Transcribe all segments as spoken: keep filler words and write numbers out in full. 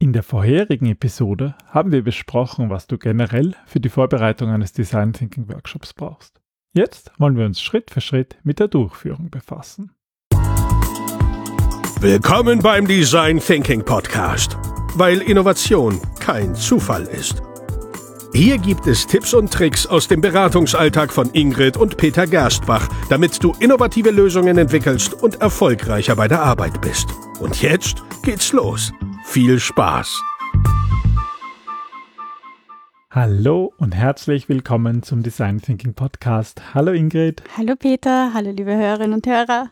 In der vorherigen Episode haben wir besprochen, was du generell für die Vorbereitung eines Design Thinking Workshops brauchst. Jetzt wollen wir uns Schritt für Schritt mit der Durchführung befassen. Willkommen beim Design Thinking Podcast, weil Innovation kein Zufall ist. Hier gibt es Tipps und Tricks aus dem Beratungsalltag von Ingrid und Peter Gerstbach, damit du innovative Lösungen entwickelst und erfolgreicher bei der Arbeit bist. Und jetzt geht's los. Viel Spaß! Hallo und herzlich willkommen zum Design Thinking Podcast. Hallo Ingrid. Hallo Peter. Hallo liebe Hörerinnen und Hörer.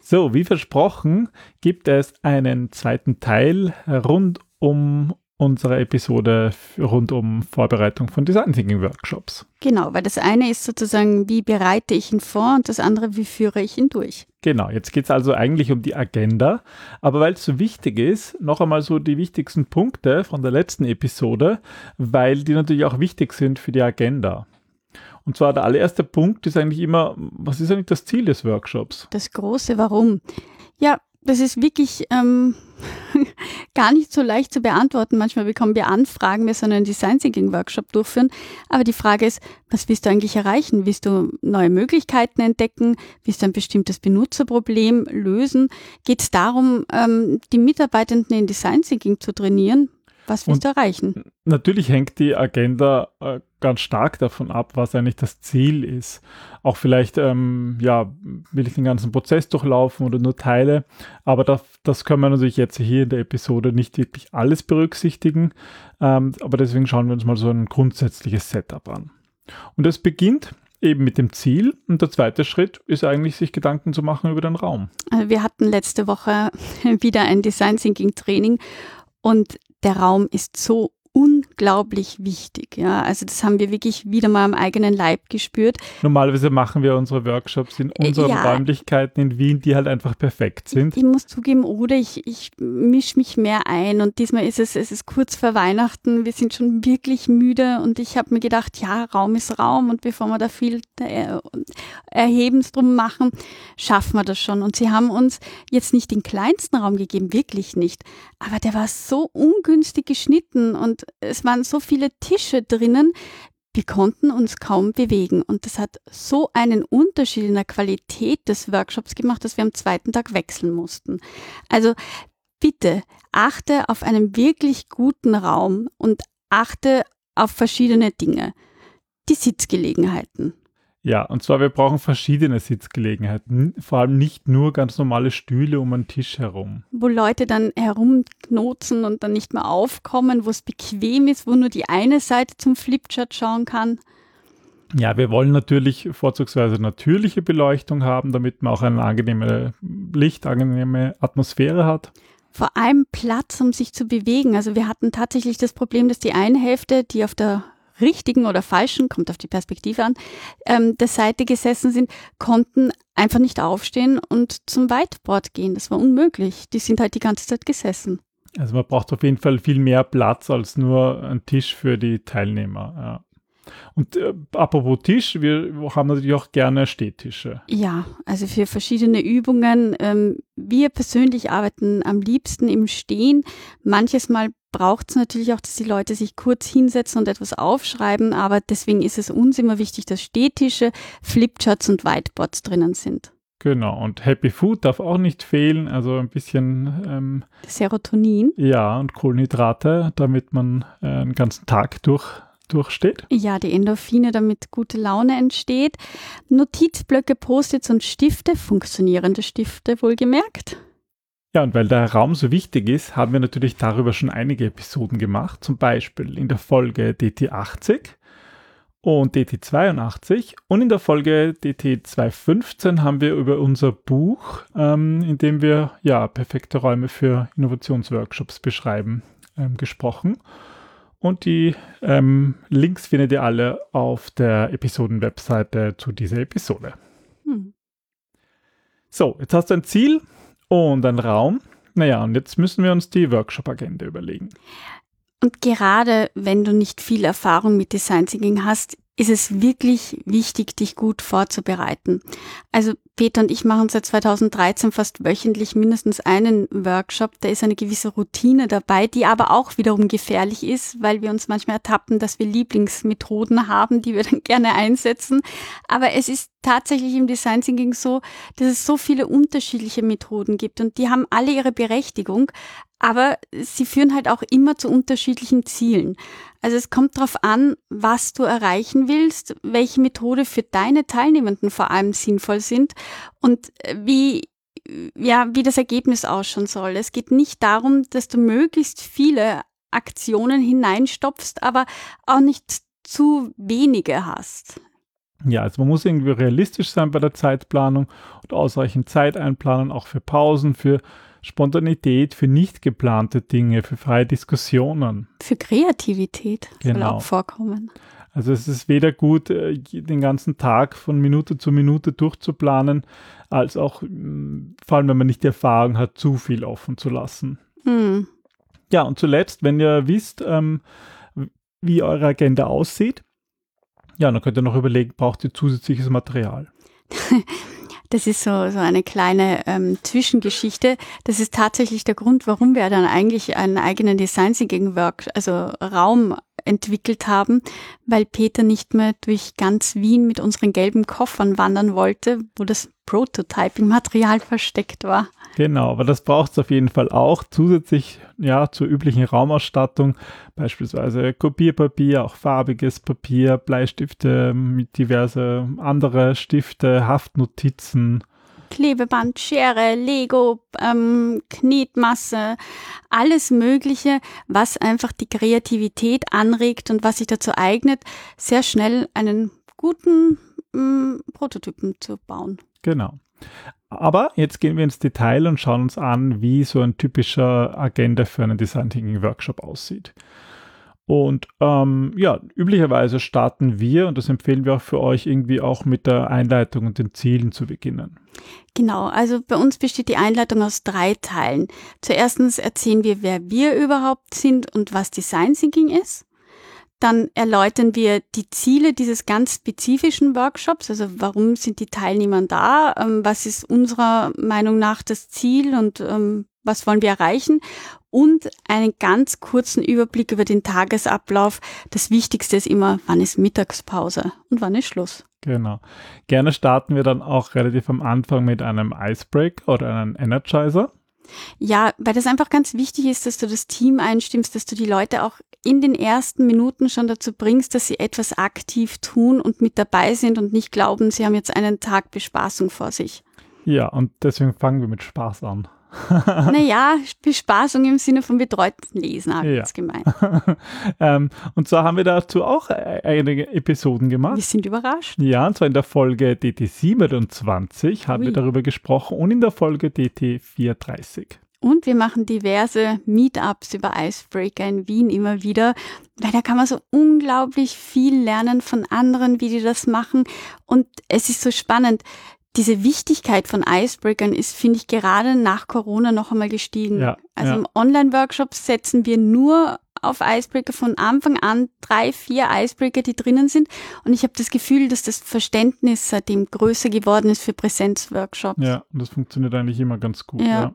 So, wie versprochen, gibt es einen zweiten Teil rund um unsere Episode rund um Vorbereitung von Design Thinking Workshops. Genau, weil das eine ist sozusagen, wie bereite ich ihn vor, und das andere, wie führe ich ihn durch. Genau, jetzt geht es also eigentlich um die Agenda, aber weil es so wichtig ist, noch einmal so die wichtigsten Punkte von der letzten Episode, weil die natürlich auch wichtig sind für die Agenda. Und zwar der allererste Punkt ist eigentlich immer, was ist eigentlich das Ziel des Workshops? Das große Warum. Ja, das ist wirklich ähm, gar nicht so leicht zu beantworten. Manchmal bekommen wir Anfragen, wir sollen einen Design Thinking Workshop durchführen. Aber die Frage ist, was willst du eigentlich erreichen? Willst du neue Möglichkeiten entdecken? Willst du ein bestimmtes Benutzerproblem lösen? Geht es darum, ähm, die Mitarbeitenden in Design Thinking zu trainieren? Was willst Und du erreichen? Natürlich hängt die Agenda äh, ganz stark davon ab, was eigentlich das Ziel ist. Auch vielleicht, ähm, ja, will ich den ganzen Prozess durchlaufen oder nur Teile, aber das, das können wir natürlich jetzt hier in der Episode nicht wirklich alles berücksichtigen, ähm, aber deswegen schauen wir uns mal so ein grundsätzliches Setup an. Und das beginnt eben mit dem Ziel, und der zweite Schritt ist eigentlich, sich Gedanken zu machen über den Raum. Also wir hatten letzte Woche wieder ein Design Thinking Training und der Raum ist so unglaublich wichtig. Ja, also das haben wir wirklich wieder mal am eigenen Leib gespürt. Normalerweise machen wir unsere Workshops in unseren ja, Räumlichkeiten in Wien, die halt einfach perfekt sind. Ich, ich muss zugeben, oder ich, ich mische mich mehr ein, und diesmal ist es, es ist kurz vor Weihnachten, wir sind schon wirklich müde, und ich habe mir gedacht, ja, Raum ist Raum, und bevor wir da viel er, Erhebens drum machen, schaffen wir das schon. Und sie haben uns jetzt nicht den kleinsten Raum gegeben, wirklich nicht, aber der war so ungünstig geschnitten und es waren so viele Tische drinnen, wir konnten uns kaum bewegen. Und das hat so einen Unterschied in der Qualität des Workshops gemacht, dass wir am zweiten Tag wechseln mussten. Also bitte achte auf einen wirklich guten Raum und achte auf verschiedene Dinge. Die Sitzgelegenheiten. Ja, und zwar, wir brauchen verschiedene Sitzgelegenheiten, vor allem nicht nur ganz normale Stühle um einen Tisch herum. Wo Leute dann herumknotzen und dann nicht mehr aufkommen, wo es bequem ist, wo nur die eine Seite zum Flipchart schauen kann. Ja, wir wollen natürlich vorzugsweise natürliche Beleuchtung haben, damit man auch eine angenehme Licht, angenehme Atmosphäre hat. Vor allem Platz, um sich zu bewegen. Also wir hatten tatsächlich das Problem, dass die eine Hälfte, die auf der richtigen oder falschen, kommt auf die Perspektive an, ähm, der Seite gesessen sind, konnten einfach nicht aufstehen und zum Whiteboard gehen. Das war unmöglich. Die sind halt die ganze Zeit gesessen. Also man braucht auf jeden Fall viel mehr Platz als nur einen Tisch für die Teilnehmer. Ja. Und äh, apropos Tisch, wir haben natürlich auch gerne Stehtische. Ja, also für verschiedene Übungen. Ähm, wir persönlich arbeiten am liebsten im Stehen. Manches Mal braucht es natürlich auch, dass die Leute sich kurz hinsetzen und etwas aufschreiben, aber deswegen ist es uns immer wichtig, dass Stehtische, Flipcharts und Whiteboards drinnen sind. Genau, und Happy Food darf auch nicht fehlen, also ein bisschen ähm, Serotonin. Ja, und Kohlenhydrate, damit man äh, einen ganzen Tag durch durchsteht. Ja, die Endorphine, damit gute Laune entsteht. Notizblöcke, Post-its und Stifte, funktionierende Stifte wohlgemerkt. Ja, und weil der Raum so wichtig ist, haben wir natürlich darüber schon einige Episoden gemacht, zum Beispiel in der Folge D T achtzig und D T zweiundachtzig, und in der Folge D T zweihundertfünfzehn haben wir über unser Buch, ähm, in dem wir ja perfekte Räume für Innovationsworkshops beschreiben, ähm, gesprochen. Und die ähm, Links findet ihr alle auf der Episoden-Webseite zu dieser Episode. Hm. So, jetzt hast du ein Ziel und einen Raum. Naja, und jetzt müssen wir uns die Workshop-Agenda überlegen. Und gerade wenn du nicht viel Erfahrung mit Design Thinking hast, ist es wirklich wichtig, dich gut vorzubereiten. Also Peter und ich machen seit zweitausenddreizehn fast wöchentlich mindestens einen Workshop. Da ist eine gewisse Routine dabei, die aber auch wiederum gefährlich ist, weil wir uns manchmal ertappen, dass wir Lieblingsmethoden haben, die wir dann gerne einsetzen. Aber es ist tatsächlich im Design Thinking so, dass es so viele unterschiedliche Methoden gibt und die haben alle ihre Berechtigung, aber sie führen halt auch immer zu unterschiedlichen Zielen. Also es kommt darauf an, was du erreichen willst, welche Methode für deine Teilnehmenden vor allem sinnvoll sind und wie, ja, wie das Ergebnis ausschauen soll. Es geht nicht darum, dass du möglichst viele Aktionen hineinstopfst, aber auch nicht zu wenige hast. Ja, also man muss irgendwie realistisch sein bei der Zeitplanung und ausreichend Zeit einplanen, auch für Pausen, für Spontanität, für nicht geplante Dinge, für freie Diskussionen. Für Kreativität genau. Soll auch vorkommen. Also es ist weder gut, den ganzen Tag von Minute zu Minute durchzuplanen, als auch, vor allem wenn man nicht die Erfahrung hat, zu viel offen zu lassen. Hm. Ja, und zuletzt, wenn ihr wisst, ähm, wie eure Agenda aussieht, ja, dann könnt ihr noch überlegen, braucht ihr zusätzliches Material? Das ist so, so eine kleine ähm, Zwischengeschichte. Das ist tatsächlich der Grund, warum wir dann eigentlich einen eigenen Design Thinking Workshop, also Raum entwickelt haben, weil Peter nicht mehr durch ganz Wien mit unseren gelben Koffern wandern wollte, wo das Prototyping-Material versteckt war. Genau, aber das braucht es auf jeden Fall auch zusätzlich ja, zur üblichen Raumausstattung, beispielsweise Kopierpapier, auch farbiges Papier, Bleistifte, diverse andere Stifte, Haftnotizen. Klebeband, Schere, Lego, ähm, Knetmasse, alles Mögliche, was einfach die Kreativität anregt und was sich dazu eignet, sehr schnell einen guten ähm, Prototypen zu bauen. Genau. Aber jetzt gehen wir ins Detail und schauen uns an, wie so ein typischer Agenda für einen Design Thinking Workshop aussieht. Und ähm, ja, üblicherweise starten wir, und das empfehlen wir auch für euch, irgendwie auch mit der Einleitung und den Zielen zu beginnen. Genau, also bei uns besteht die Einleitung aus drei Teilen. Zuerstens erzählen wir, wer wir überhaupt sind und was Design Thinking ist. Dann erläutern wir die Ziele dieses ganz spezifischen Workshops, also warum sind die Teilnehmer da, was ist unserer Meinung nach das Ziel und was wollen wir erreichen und einen ganz kurzen Überblick über den Tagesablauf. Das Wichtigste ist immer, wann ist Mittagspause und wann ist Schluss. Genau. Gerne starten wir dann auch relativ am Anfang mit einem Icebreaker oder einem Energizer. Ja, weil das einfach ganz wichtig ist, dass du das Team einstimmst, dass du die Leute auch in den ersten Minuten schon dazu bringst, dass sie etwas aktiv tun und mit dabei sind und nicht glauben, sie haben jetzt einen Tag Bespaßung vor sich. Ja, und deswegen fangen wir mit Spaß an. Naja, Bespaßung im Sinne von betreuten Lesen habe ich ja. jetzt gemeint. ähm, und zwar haben wir dazu auch einige Episoden gemacht. Wir sind überrascht. Ja, und zwar in der Folge D T siebenundzwanzig haben Ui. wir darüber gesprochen und in der Folge D T vierunddreißig. Und wir machen diverse Meetups über Icebreaker in Wien immer wieder, weil da kann man so unglaublich viel lernen von anderen, wie die das machen. Und es ist so spannend. Diese Wichtigkeit von Icebreakern ist, finde ich, gerade nach Corona noch einmal gestiegen. Ja, also ja. im Online-Workshop setzen wir nur auf Icebreaker von Anfang an, drei, vier Icebreaker, die drinnen sind. Und ich habe das Gefühl, dass das Verständnis seitdem größer geworden ist für Präsenzworkshops. Ja, und das funktioniert eigentlich immer ganz gut. Ja, ja.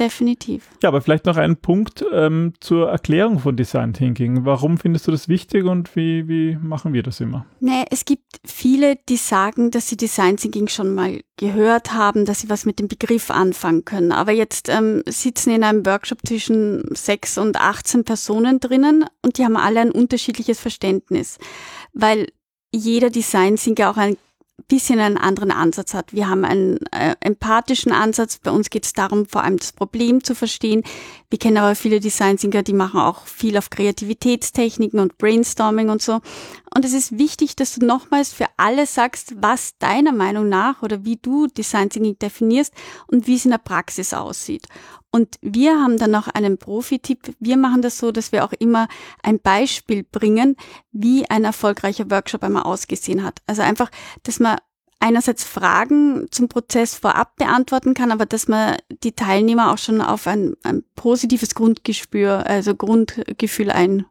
definitiv. Ja, aber vielleicht noch einen Punkt ähm, zur Erklärung von Design Thinking. Warum findest du das wichtig und wie, wie machen wir das immer? Nee, es gibt viele, die sagen, dass sie Design Thinking schon mal gehört haben, dass sie was mit dem Begriff anfangen können. Aber jetzt ähm, sitzen in einem Workshop zwischen sechs und achtzehn Personen drinnen und die haben alle ein unterschiedliches Verständnis, weil jeder Design Thinker auch ein bisschen einen anderen Ansatz hat. Wir haben einen äh, empathischen Ansatz. Bei uns geht es darum, vor allem das Problem zu verstehen. Wir kennen aber viele Design Thinker, die machen auch viel auf Kreativitätstechniken und Brainstorming und so. Und es ist wichtig, dass du nochmals für alle sagst, was deiner Meinung nach oder wie du Design Thinking definierst und wie es in der Praxis aussieht. Und wir haben dann noch einen Profi-Tipp. Wir machen das so, dass wir auch immer ein Beispiel bringen, wie ein erfolgreicher Workshop einmal ausgesehen hat. Also einfach, dass man einerseits Fragen zum Prozess vorab beantworten kann, aber dass man die Teilnehmer auch schon auf ein, ein positives Grundgespür, also Grundgefühl ein,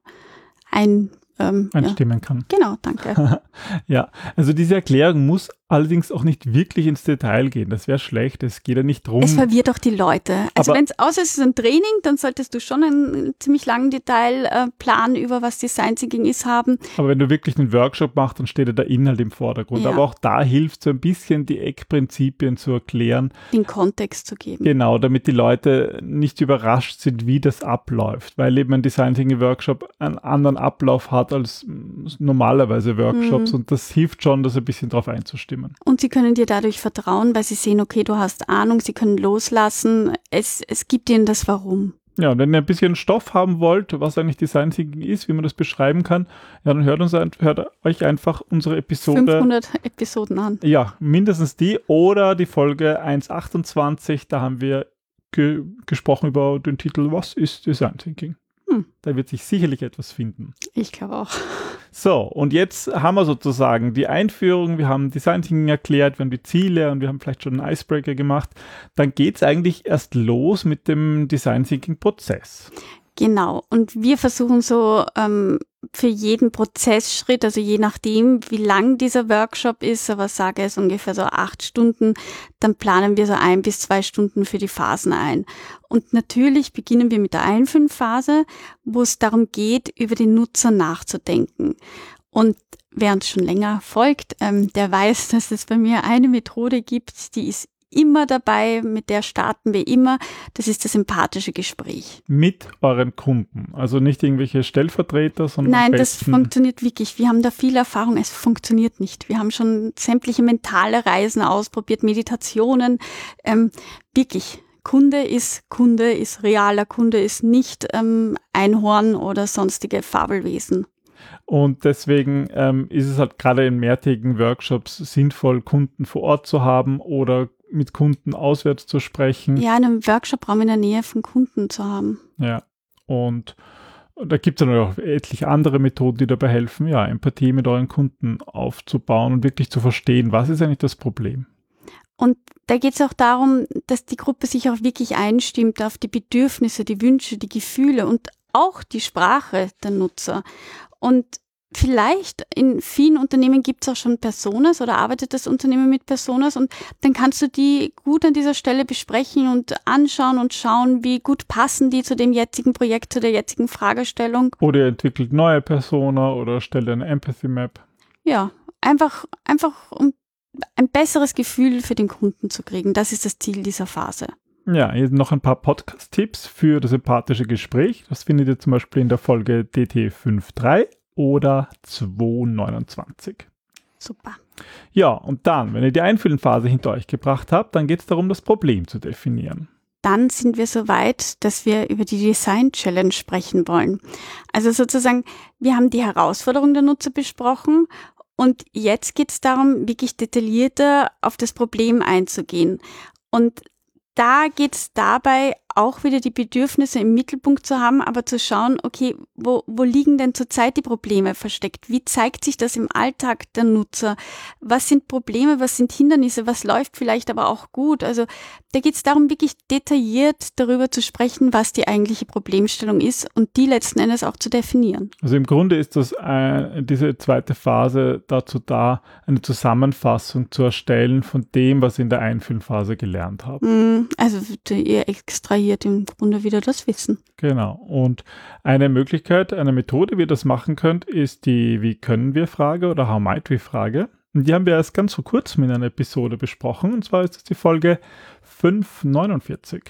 ein Ähm, einstimmen ja. kann. Genau, danke. Ja, also diese Erklärung muss allerdings auch nicht wirklich ins Detail gehen. Das wäre schlecht, es geht ja nicht drum. Es verwirrt auch die Leute. Also wenn es außer es ist ein Training, dann solltest du schon einen ziemlich langen Detailplan äh, über was Design Thinking ist haben. Aber wenn du wirklich einen Workshop machst, dann steht ja der Inhalt im Vordergrund. Ja. Aber auch da hilft so ein bisschen, die Eckprinzipien zu erklären. Den Kontext zu geben. Genau, damit die Leute nicht überrascht sind, wie das abläuft. Weil eben ein Design Thinking Workshop einen anderen Ablauf hat als normalerweise Workshops. Mhm. Und das hilft schon, das ein bisschen drauf einzustimmen. Und sie können dir dadurch vertrauen, weil sie sehen, okay, du hast Ahnung, sie können loslassen, es, es gibt ihnen das Warum. Ja, und wenn ihr ein bisschen Stoff haben wollt, was eigentlich Design Thinking ist, wie man das beschreiben kann, ja, dann hört, uns, hört euch einfach unsere Episode... fünfhundert Episoden an. Ja, mindestens die oder die Folge hundertachtundzwanzig, da haben wir ge- gesprochen über den Titel Was ist Design Thinking? Hm. Da wird sich sicherlich etwas finden. Ich glaube auch. So, und jetzt haben wir sozusagen die Einführung, wir haben Design Thinking erklärt, wir haben die Ziele und wir haben vielleicht schon einen Icebreaker gemacht. Dann geht es eigentlich erst los mit dem Design Thinking Prozess. Genau, und wir versuchen so ähm, für jeden Prozessschritt, also je nachdem, wie lang dieser Workshop ist, aber sage es ungefähr so acht Stunden, dann planen wir so ein bis zwei Stunden für die Phasen ein. Und natürlich beginnen wir mit der Einführungsphase, wo es darum geht, über den Nutzer nachzudenken. Und wer uns schon länger folgt, ähm, der weiß, dass es bei mir eine Methode gibt, die ist immer dabei, mit der starten wir immer, das ist das empathische Gespräch. Mit euren Kunden, also nicht irgendwelche Stellvertreter, sondern Nein, das funktioniert wirklich, wir haben da viel Erfahrung, es funktioniert nicht. Wir haben schon sämtliche mentale Reisen ausprobiert, Meditationen, ähm, wirklich. Kunde ist Kunde, ist realer Kunde, ist nicht ähm, Einhorn oder sonstige Fabelwesen. Und deswegen ähm, ist es halt gerade in mehrtägigen Workshops sinnvoll, Kunden vor Ort zu haben oder mit Kunden auswärts zu sprechen. Ja, einen Workshop-Raum in der Nähe von Kunden zu haben. Ja, und da gibt es dann auch etliche andere Methoden, die dabei helfen, ja, Empathie mit euren Kunden aufzubauen und wirklich zu verstehen, was ist eigentlich das Problem. Und da geht es auch darum, dass die Gruppe sich auch wirklich einstimmt auf die Bedürfnisse, die Wünsche, die Gefühle und auch die Sprache der Nutzer. Und vielleicht in vielen Unternehmen gibt es auch schon Personas oder arbeitet das Unternehmen mit Personas und dann kannst du die gut an dieser Stelle besprechen und anschauen und schauen, wie gut passen die zu dem jetzigen Projekt, zu der jetzigen Fragestellung. Oder entwickelt neue Persona oder stellt eine Empathy Map. Ja, einfach, einfach um ein besseres Gefühl für den Kunden zu kriegen. Das ist das Ziel dieser Phase. Ja, jetzt noch ein paar Podcast-Tipps für das empathische Gespräch. Das findet ihr zum Beispiel in der Folge D T fünf Punkt drei. Oder zwei Komma neunundzwanzig. Super. Ja, und dann, wenn ihr die Einfühlphase hinter euch gebracht habt, dann geht es darum, das Problem zu definieren. Dann sind wir so weit, dass wir über die Design Challenge sprechen wollen. Also sozusagen, wir haben die Herausforderung der Nutzer besprochen und jetzt geht es darum, wirklich detaillierter auf das Problem einzugehen. Und da geht es dabei auch wieder die Bedürfnisse im Mittelpunkt zu haben, aber zu schauen, okay, wo, wo liegen denn zurzeit die Probleme versteckt? Wie zeigt sich das im Alltag der Nutzer? Was sind Probleme, was sind Hindernisse, was läuft vielleicht aber auch gut? Also da geht es darum, wirklich detailliert darüber zu sprechen, was die eigentliche Problemstellung ist und die letzten Endes auch zu definieren. Also im Grunde ist das äh, diese zweite Phase dazu da, eine Zusammenfassung zu erstellen von dem, was ihr in der Einfühlphase gelernt habt. Also ihr extrahiert im Grunde wieder das Wissen. Genau. Und eine Möglichkeit, eine Methode, wie ihr das machen könnt, ist die Wie können wir Frage oder How might we Frage. Und die haben wir erst ganz vor kurzem in einer Episode besprochen. Und zwar ist es die Folge fünf neunundvierzig.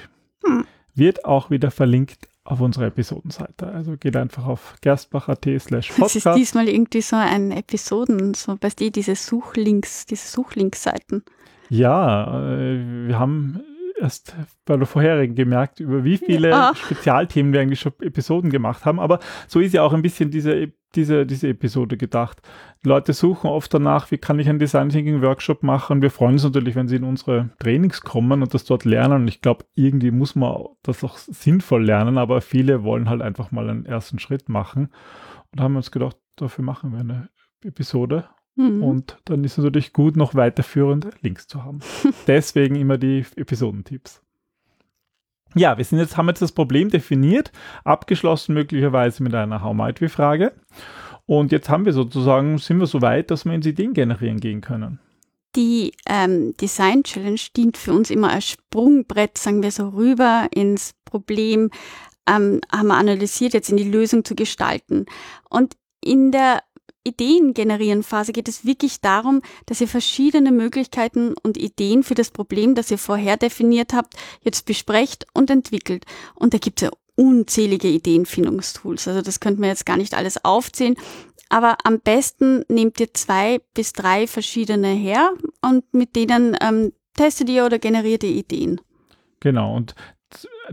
Hm. Wird auch wieder verlinkt auf unserer Episodenseite. Also geht einfach auf gerstbach punkt at slash podcast. Das ist diesmal irgendwie so ein Episoden, so weißt du, diese Suchlinks, diese Suchlinkseiten. Ja, wir haben erst bei der vorherigen gemerkt, über wie viele ja. Spezialthemen wir eigentlich schon Episoden gemacht haben. Aber so ist ja auch ein bisschen diese, diese, diese Episode gedacht. Die Leute suchen oft danach, wie kann ich einen Design Thinking Workshop machen. Wir freuen uns natürlich, wenn sie in unsere Trainings kommen und das dort lernen. Und ich glaube, irgendwie muss man das auch sinnvoll lernen. Aber viele wollen halt einfach mal einen ersten Schritt machen. Und da haben wir uns gedacht, dafür machen wir eine Episode. Und dann ist es natürlich gut, noch weiterführende Links zu haben. Deswegen immer die Episodentipps. Ja, wir sind jetzt, haben jetzt das Problem definiert, abgeschlossen möglicherweise mit einer How might we Frage. Und jetzt haben wir sozusagen, sind wir so weit, dass wir ins Ideen generieren gehen können. die ähm, Design Challenge dient für uns immer als Sprungbrett, sagen wir so, rüber ins Problem, ähm, haben wir analysiert, jetzt in die Lösung zu gestalten. Und in der Ideen generieren Phase geht es wirklich darum, dass ihr verschiedene Möglichkeiten und Ideen für das Problem, das ihr vorher definiert habt, jetzt besprecht und entwickelt. Und da gibt es ja unzählige Ideenfindungstools. Also das könnten wir jetzt gar nicht alles aufzählen. Aber am besten nehmt ihr zwei bis drei verschiedene her und mit denen ähm, testet ihr oder generiert ihr Ideen. Genau, und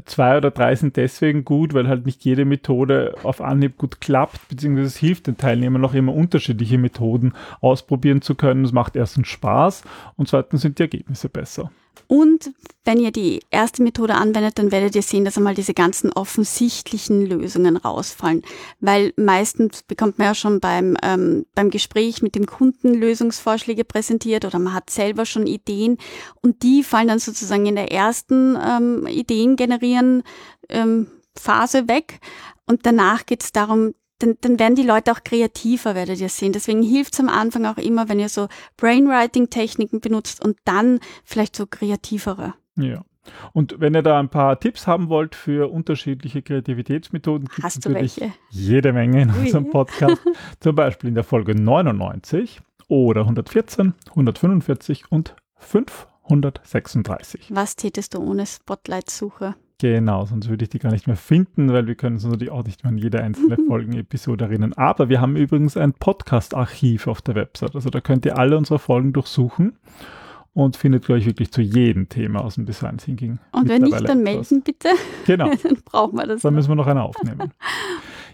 zwei oder drei sind deswegen gut, weil halt nicht jede Methode auf Anhieb gut klappt, beziehungsweise es hilft den Teilnehmern auch immer unterschiedliche Methoden ausprobieren zu können. Es macht erstens Spaß und zweitens sind die Ergebnisse besser. Und wenn ihr die erste Methode anwendet, dann werdet ihr sehen, dass einmal diese ganzen offensichtlichen Lösungen rausfallen. Weil meistens bekommt man ja schon beim, ähm, beim Gespräch mit dem Kunden Lösungsvorschläge präsentiert oder man hat selber schon Ideen und die fallen dann sozusagen in der ersten ähm, Ideen generieren ähm, Phase weg und danach geht es darum, Dann, dann werden die Leute auch kreativer, werdet ihr sehen. Deswegen hilft es am Anfang auch immer, wenn ihr so Brainwriting-Techniken benutzt und dann vielleicht so kreativere. Ja. Und wenn ihr da ein paar Tipps haben wollt für unterschiedliche Kreativitätsmethoden, gibt es natürlich welche? Jede Menge in unserem Podcast. Zum Beispiel in der Folge neunundneunzig oder hundertvierzehn, hundertfünfundvierzig und fünfhundertsechsunddreißig. Was tätest du ohne Spotlight-Suche? Genau, sonst würde ich die gar nicht mehr finden, weil wir können uns natürlich auch nicht mehr an jede einzelne Folgenepisode erinnern. Aber wir haben übrigens ein Podcast-Archiv auf der Website. Also da könnt ihr alle unsere Folgen durchsuchen und findet, glaube ich, wirklich zu jedem Thema aus dem Design Thinking. Und wenn nicht, dann melden bitte. Genau. Dann brauchen wir das. Dann müssen wir noch eine aufnehmen.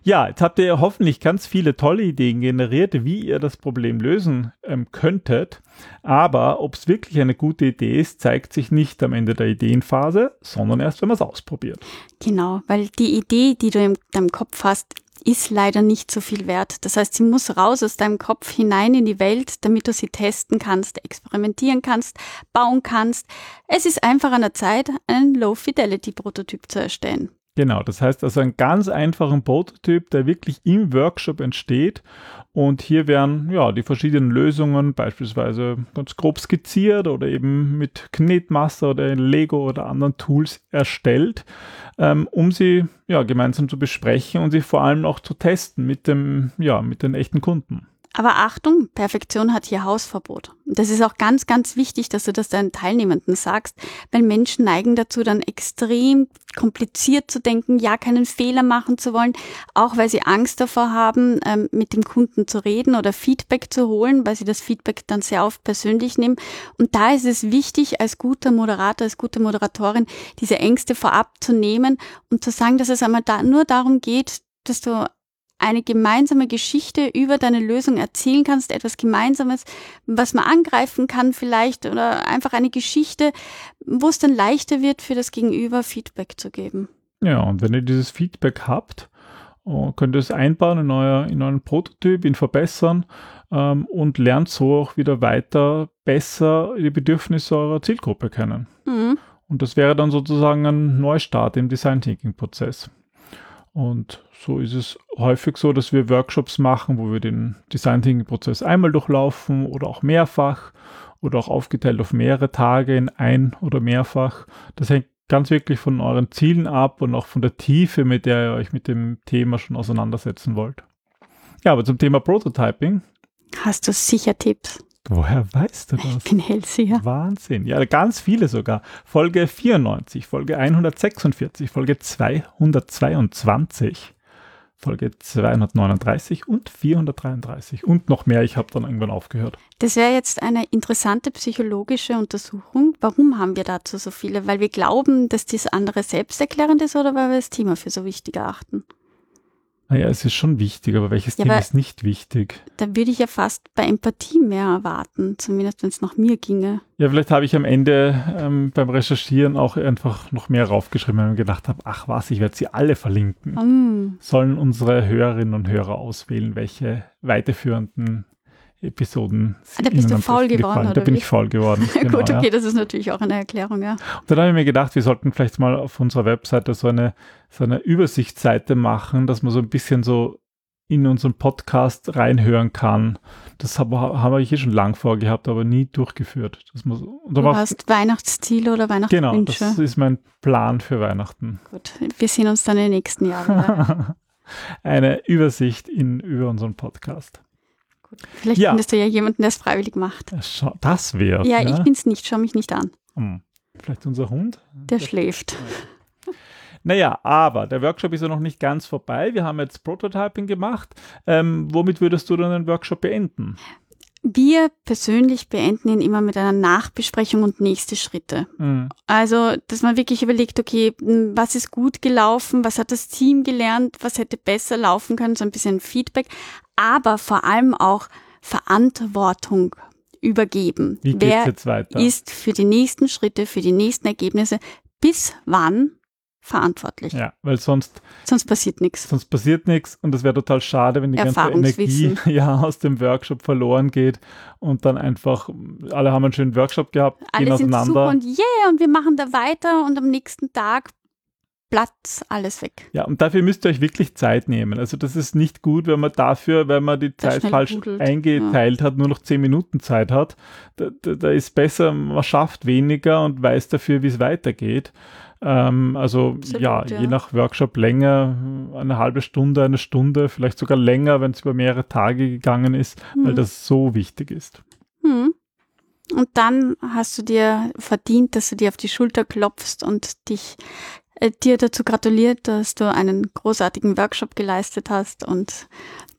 Ja, jetzt habt ihr hoffentlich ganz viele tolle Ideen generiert, wie ihr das Problem lösen ähm, könntet. Aber ob es wirklich eine gute Idee ist, zeigt sich nicht am Ende der Ideenphase, sondern erst, wenn man es ausprobiert. Genau, weil die Idee, die du in deinem Kopf hast, ist leider nicht so viel wert. Das heißt, sie muss raus aus deinem Kopf hinein in die Welt, damit du sie testen kannst, experimentieren kannst, bauen kannst. Es ist einfach an der Zeit, einen Low-Fidelity-Prototyp zu erstellen. Genau, das heißt also einen ganz einfachen Prototyp, der wirklich im Workshop entsteht und hier werden ja die verschiedenen Lösungen beispielsweise ganz grob skizziert oder eben mit Knetmasse oder Lego oder anderen Tools erstellt, ähm, um sie ja gemeinsam zu besprechen und sie vor allem auch zu testen mit dem ja mit den echten Kunden. Aber Achtung, Perfektion hat hier Hausverbot. Das ist auch ganz, ganz wichtig, dass du das deinen Teilnehmenden sagst, weil Menschen neigen dazu, dann extrem kompliziert zu denken, ja, keinen Fehler machen zu wollen, auch weil sie Angst davor haben, mit dem Kunden zu reden oder Feedback zu holen, weil sie das Feedback dann sehr oft persönlich nehmen. Und da ist es wichtig, als guter Moderator, als gute Moderatorin, diese Ängste vorab zu nehmen und zu sagen, dass es einmal da nur darum geht, dass du eine gemeinsame Geschichte über deine Lösung erzählen kannst, etwas Gemeinsames, was man angreifen kann vielleicht oder einfach eine Geschichte, wo es dann leichter wird, für das Gegenüber Feedback zu geben. Ja, und wenn ihr dieses Feedback habt, könnt ihr es einbauen in, euer, in euren Prototyp, ihn verbessern ähm, und lernt so auch wieder weiter besser die Bedürfnisse eurer Zielgruppe kennen. Mhm. Und das wäre dann sozusagen ein Neustart im Design-Thinking-Prozess. Und so ist es häufig so, dass wir Workshops machen, wo wir den Design-Thinking-Prozess einmal durchlaufen oder auch mehrfach oder auch aufgeteilt auf mehrere Tage in ein oder mehrfach. Das hängt ganz wirklich von euren Zielen ab und auch von der Tiefe, mit der ihr euch mit dem Thema schon auseinandersetzen wollt. Ja, aber zum Thema Prototyping. Hast du sicher Tipps? Woher weißt du das? Ich bin hellseher. Wahnsinn. Ja, ganz viele sogar. Folge vierundneunzig, Folge hundertsechsundvierzig, Folge zweihundertzweiundzwanzig, Folge zweihundertneununddreißig und vierhundertdreiunddreißig. Und noch mehr, ich habe dann irgendwann aufgehört. Das wäre jetzt eine interessante psychologische Untersuchung. Warum haben wir dazu so viele? Weil wir glauben, dass dies andere selbsterklärend ist oder weil wir das Thema für so wichtig erachten? Naja, es ist schon wichtig, aber welches ja, Thema ist nicht wichtig? Da würde ich ja fast bei Empathie mehr erwarten, zumindest wenn es nach mir ginge. Ja, vielleicht habe ich am Ende ähm, beim Recherchieren auch einfach noch mehr raufgeschrieben, weil ich mir gedacht habe, ach was, ich werde sie alle verlinken. Mm. Sollen unsere Hörerinnen und Hörer auswählen, welche weiterführenden Episoden sind. Ah, da bist du faul geworden, oder? Da bin ich faul geworden. Genau, gut, okay, ja. Das ist natürlich auch eine Erklärung, ja. Und dann habe ich mir gedacht, wir sollten vielleicht mal auf unserer Webseite so eine, so eine Übersichtsseite machen, dass man so ein bisschen so in unseren Podcast reinhören kann. Das habe hab ich hier schon lang vorgehabt, aber nie durchgeführt. Das muss, du hast Weihnachtsziele oder Weihnachtswünsche? Genau, das ist mein Plan für Weihnachten. Gut, wir sehen uns dann in den nächsten Jahren. Eine Übersicht in, über unseren Podcast. Gut. Vielleicht ja. findest du ja jemanden, der es freiwillig macht. Das wäre. Ja, ja, ich bin es nicht, schau mich nicht an. Hm. Vielleicht unser Hund? Der, der schläft. schläft. Naja, aber der Workshop ist ja noch nicht ganz vorbei. Wir haben jetzt Prototyping gemacht. Ähm, womit würdest du dann den Workshop beenden? Wir persönlich beenden ihn immer mit einer Nachbesprechung und nächste Schritte. Mhm. Also, dass man wirklich überlegt, okay, was ist gut gelaufen? Was hat das Team gelernt? Was hätte besser laufen können? So ein bisschen Feedback. Aber vor allem auch Verantwortung übergeben. Wie geht's Wer jetzt weiter? Ist für die nächsten Schritte, für die nächsten Ergebnisse bis wann verantwortlich? Ja, weil sonst sonst passiert nichts. Sonst passiert nichts und es wäre total schade, wenn die ganze Energie ja aus dem Workshop verloren geht und dann einfach alle haben einen schönen Workshop gehabt, alle gehen auseinander. Alle sind super und yeah und wir machen da weiter und am nächsten Tag Platz, alles weg. Ja, und dafür müsst ihr euch wirklich Zeit nehmen. Also das ist nicht gut, wenn man dafür, wenn man die Zeit falsch googelt. eingeteilt ja. hat, nur noch zehn Minuten Zeit hat. Da, da, da ist besser, man schafft weniger und weiß dafür, wie es weitergeht. Ähm, also Absolut, ja, ja, je nach Workshop länger, eine halbe Stunde, eine Stunde, vielleicht sogar länger, wenn es über mehrere Tage gegangen ist, mhm. weil das so wichtig ist. Mhm. Und dann hast du dir verdient, dass du dir auf die Schulter klopfst und dich dir dazu gratuliert, dass du einen großartigen Workshop geleistet hast und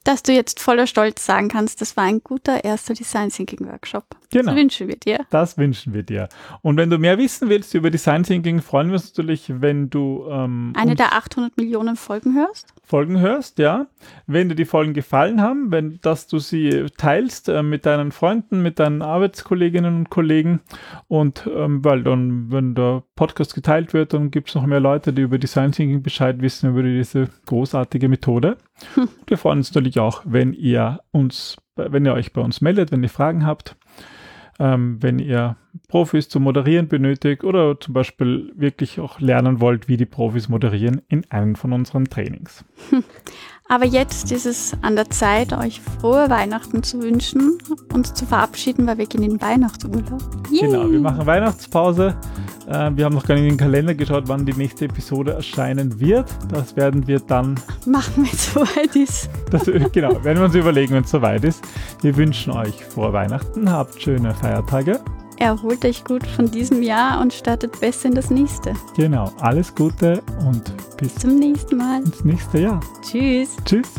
dass du jetzt voller Stolz sagen kannst, das war ein guter erster Design Thinking Workshop. Genau. Das wünschen wir dir. Das wünschen wir dir. Und wenn du mehr wissen willst über Design Thinking, freuen wir uns natürlich, wenn du ähm, eine der achthundert Millionen Folgen hörst. Folgen hörst, ja. Wenn dir die Folgen gefallen haben, wenn dass du sie teilst äh, mit deinen Freunden, mit deinen Arbeitskolleginnen und Kollegen und ähm, weil dann, wenn der Podcast geteilt wird, dann gibt es noch mehr Leute, die über Design Thinking Bescheid wissen, über diese großartige Methode. Hm. Wir freuen uns natürlich auch, wenn ihr uns, wenn ihr euch bei uns meldet, wenn ihr Fragen habt, ähm, wenn ihr Profis zum Moderieren benötigt oder zum Beispiel wirklich auch lernen wollt, wie die Profis moderieren in einem von unseren Trainings. Hm. Aber jetzt ist es an der Zeit, euch frohe Weihnachten zu wünschen, uns zu verabschieden, weil wir gehen in den Weihnachtsurlaub. Yay. Genau, wir machen Weihnachtspause. Äh, wir haben noch gar nicht in den Kalender geschaut, wann die nächste Episode erscheinen wird. Das werden wir dann... Machen, wenn es soweit ist. Das, genau, werden wir uns überlegen, wenn es soweit ist. Wir wünschen euch frohe Weihnachten, habt schöne Feiertage. Erholt euch gut von diesem Jahr und startet besser in das nächste. Genau, alles Gute und bis zum nächsten Mal. Ins nächste Jahr. Tschüss. Tschüss.